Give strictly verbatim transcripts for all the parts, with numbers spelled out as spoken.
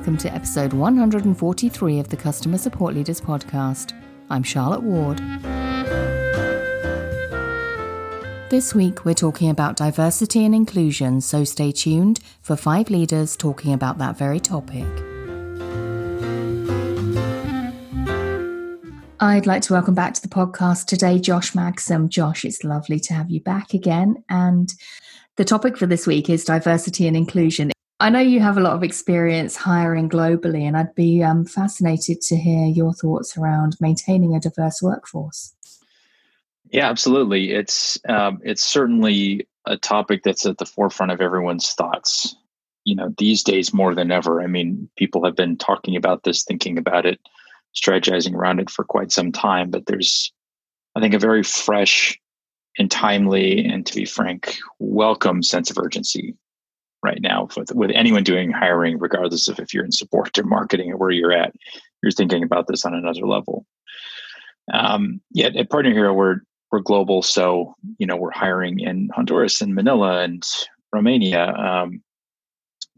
welcome to episode one hundred forty-three of the Customer Support Leaders Podcast. I'm Charlotte Ward. This week we're talking about diversity and inclusion, so stay tuned for five leaders talking about that very topic. I'd like to welcome back to the podcast today Josh Maxim. Josh, it's lovely to have you back again, and the topic for this week is diversity and inclusion. I know you have a lot of experience hiring globally, and I'd be um, fascinated to hear your thoughts around maintaining a diverse workforce. Yeah, absolutely. It's um, it's certainly a topic that's at the forefront of everyone's thoughts, you know, these days more than ever. I mean, people have been talking about this, thinking about it, strategizing around it for quite some time, but there's, I think, a very fresh and timely and, to be frank, welcome sense of urgency right now with, with anyone doing hiring, regardless of if you're in support or marketing or where you're at. You're thinking about this on another level. Um, yet at Partner Hero, we're we're global, so you know we're hiring in Honduras and Manila and Romania, um,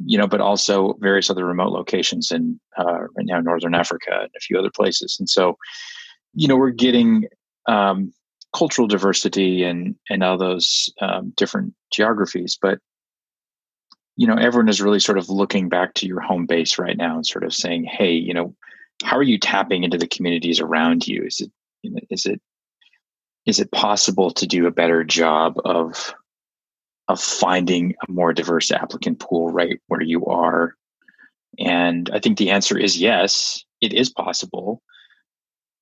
you know, but also various other remote locations in uh, right now Northern Africa and a few other places. And so, you know, we're getting um, cultural diversity and and all those um, different geographies, but you know, everyone is really sort of looking back to your home base right now and sort of saying, hey, you know, how are you tapping into the communities around you? Is it, you know, is it, is it possible to do a better job of, of finding a more diverse applicant pool right where you are? And I think the answer is yes, it is possible.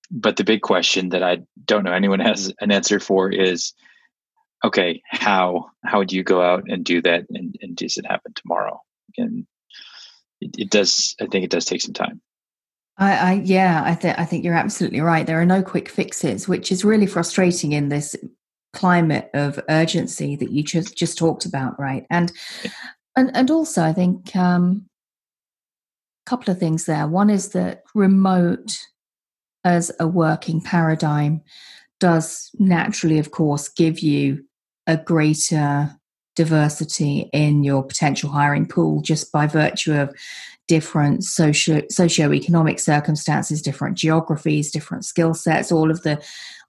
But the big question that I don't know anyone has an answer for is, okay, how how do you go out and do that, and, and does it happen tomorrow? And it, it does. I think it does take some time. I, I yeah, I think I think you're absolutely right. There are no quick fixes, which is really frustrating in this climate of urgency that you just just talked about, right? And yeah. and and also, I think um, a couple of things there. One is that remote as a working paradigm does naturally, of course, give you a greater diversity in your potential hiring pool just by virtue of different socio socioeconomic circumstances, different geographies, different skill sets, all of the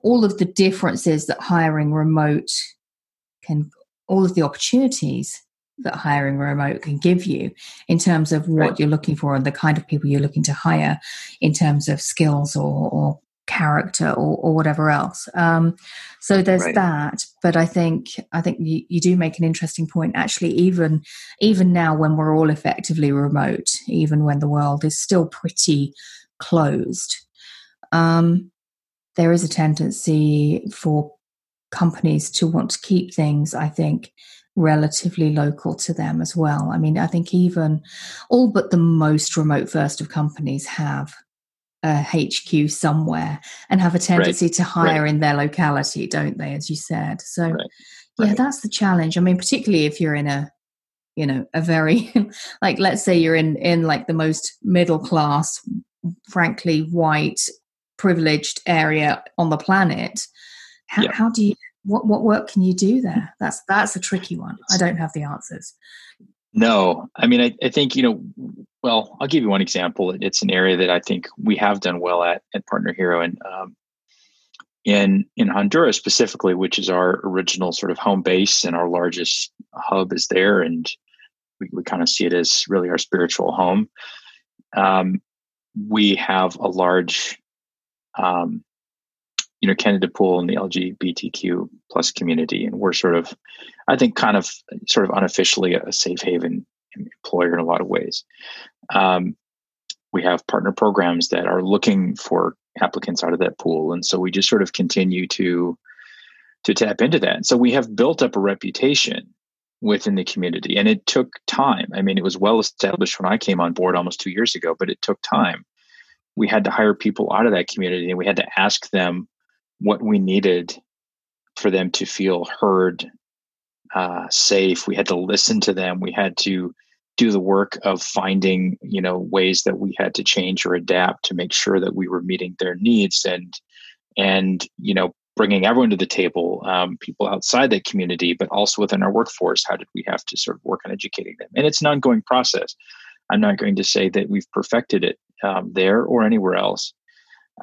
all of the differences that hiring remote can, all of the opportunities that hiring remote can give you in terms of what you're looking for and the kind of people you're looking to hire in terms of skills or, or character or, or whatever else. Um, so there's right. that. But I think I think you, you do make an interesting point. Actually, even even now when we're all effectively remote, even when the world is still pretty closed, um, there is a tendency for companies to want to keep things, I think, relatively local to them as well. I mean, I think even all but the most remote first of companies have a H Q somewhere and have a tendency right. to hire right. in their locality, don't they, as you said? So right. Right. yeah, that's the challenge. I mean, particularly if you're in a, you know, a very, like, let's say you're in, in like the most middle class, frankly, white, privileged area on the planet. How, yeah. how do you, what, what work can you do there? That's, that's a tricky one. I don't have the answers. No, I mean, I, I think, you know, well, I'll give you one example. It's an area that I think we have done well at at Partner Hero, and um, in in Honduras specifically, which is our original sort of home base and our largest hub is there, and we, we kind of see it as really our spiritual home. Um, we have a large, um, you know, candidate pool in the L G B T Q plus community, and we're sort of, I think, kind of sort of unofficially a safe haven employer in a lot of ways. Um, we have partner programs that are looking for applicants out of that pool. And so we just sort of continue to, to tap into that. And so we have built up a reputation within the community, and it took time. I mean, it was well established when I came on board almost two years ago, but it took time. We had to hire people out of that community, and we had to ask them what we needed for them to feel heard, uh, safe. We had to listen to them. We had to do the work of finding, you know, ways that we had to change or adapt to make sure that we were meeting their needs, and, and, you know, bringing everyone to the table, um, people outside the community, but also within our workforce, how did we have to sort of work on educating them? And it's an ongoing process. I'm not going to say that we've perfected it um, there or anywhere else.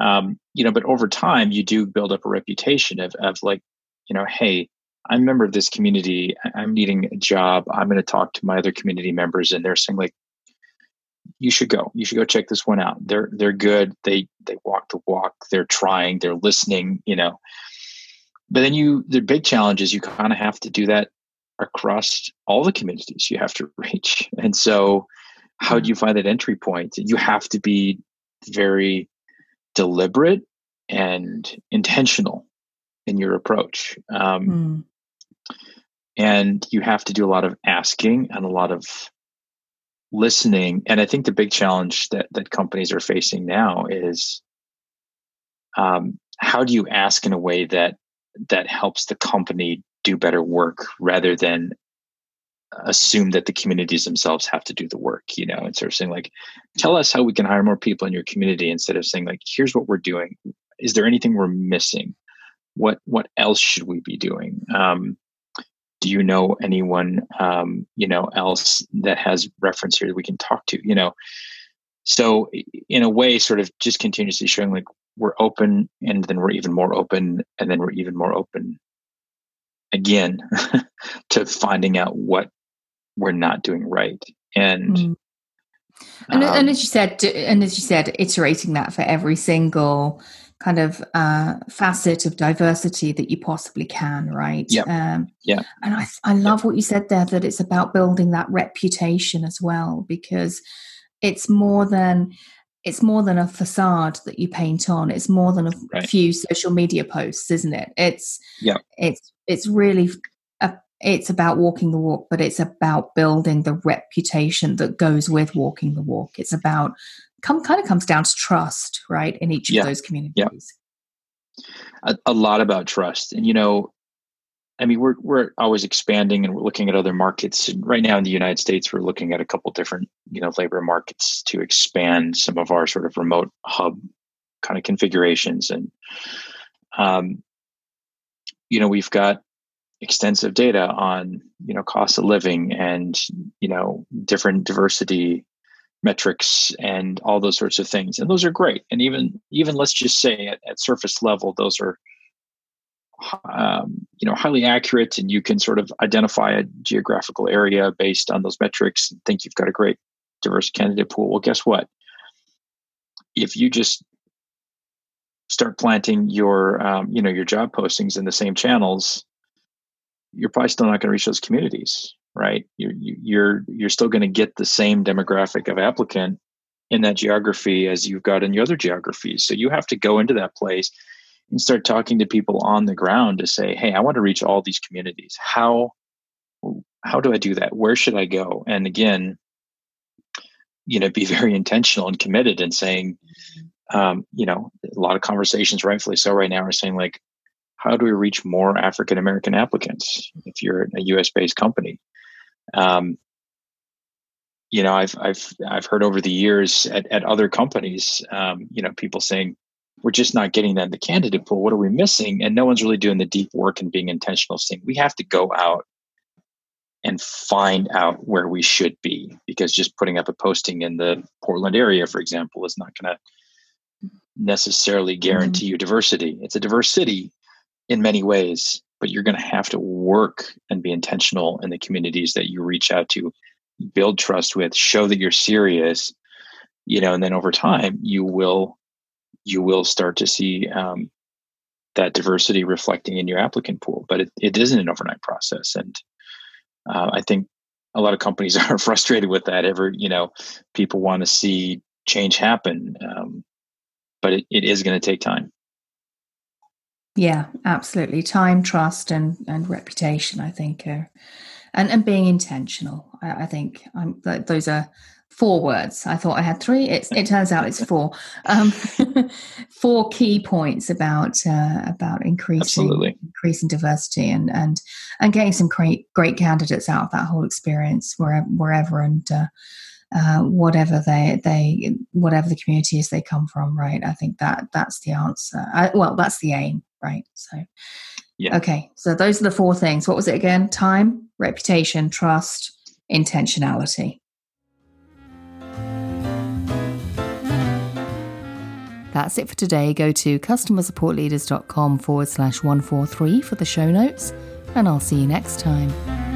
Um, you know, but over time, you do build up a reputation of, of like, you know, hey, I'm a member of this community. I'm needing a job. I'm going to talk to my other community members, and they're saying like, you should go, you should go check this one out. They're, they're good. They, they walk the walk. They're trying, they're listening, you know, but then you, the big challenge is you kind of have to do that across all the communities you have to reach. And so how do you find that entry point? You have to be very deliberate and intentional in your approach. Um, mm. And you have to do a lot of asking and a lot of listening. And I think the big challenge that, that companies are facing now is um, how do you ask in a way that that helps the company do better work rather than assume that the communities themselves have to do the work, you know, and sort of saying like, tell us how we can hire more people in your community instead of saying like, here's what we're doing. Is there anything we're missing? What, what else should we be doing? Um, do you know anyone, um, you know, else that has reference here that we can talk to, you know? So in a way, sort of just continuously showing like we're open, and then we're even more open, and then we're even more open again to finding out what we're not doing right. And, mm. and, um, and as you said, and as you said, iterating that for every single kind of uh, facet of diversity that you possibly can, right? Yeah. Um, yeah. And I, I love yeah. what you said there, that it's about building that reputation as well, because it's more than it's more than a facade that you paint on. It's more than a right. few social media posts, isn't it? It's yeah. It's it's really a, it's about walking the walk, but it's about building the reputation that goes with walking the walk. It's about Come, kind of comes down to trust, right, in each yeah. of those communities. Yeah. A, a lot about trust. And, you know, I mean, we're we're always expanding, and we're looking at other markets. And right now in the United States, we're looking at a couple different, you know, labor markets to expand some of our sort of remote hub kind of configurations. And, um, you know, we've got extensive data on, you know, cost of living and, you know, different diversity metrics and all those sorts of things. And those are great. And even, even let's just say at, at surface level, those are, um, you know, highly accurate, and you can sort of identify a geographical area based on those metrics and think you've got a great diverse candidate pool. Well, guess what? If you just start planting your, um, you know, your job postings in the same channels, you're probably still not going to reach those communities. Right, you're you're you're still going to get the same demographic of applicant in that geography as you've got in the other geographies. So you have to go into that place and start talking to people on the ground to say, "Hey, I want to reach all these communities. How how do I do that? Where should I go?" And again, you know, be very intentional and committed in saying, um, you know, a lot of conversations, rightfully so, right now are saying like, "How do we reach more African American applicants?" If you're a U S based company. Um, you know, I've, I've, I've heard over the years at, at other companies, um, you know, people saying, we're just not getting them the candidate pool. What are we missing? And no one's really doing the deep work and being intentional, saying we have to go out and find out where we should be, because just putting up a posting in the Portland area, for example, is not going to necessarily guarantee mm-hmm. you diversity. It's a diverse city in many ways, but you're going to have to work and be intentional in the communities that you reach out to, build trust with, show that you're serious, you know, and then over time you will, you will start to see um, that diversity reflecting in your applicant pool, but it, it isn't an overnight process. And uh, I think a lot of companies are frustrated with that. Ever, you know, people want to see change happen, um, but it, it is going to take time. Yeah, absolutely. Time, trust, and and reputation, I think, uh, and and being intentional. I, I think I'm, th- those are four words. I thought I had three. It's, it turns out it's four. Um, four key points about uh, about increasing absolutely. increasing diversity and and and getting some great great candidates out of that whole experience wherever wherever and uh, uh, whatever they they whatever the community is they come from. Right. I think that that's the answer. I, well, that's the aim. Right. So, yeah. Okay. So those are the four things. What was it again? Time, reputation, trust, intentionality. That's it for today. Go to customer support leaders dot com forward slash one forty-three for the show notes, and I'll see you next time.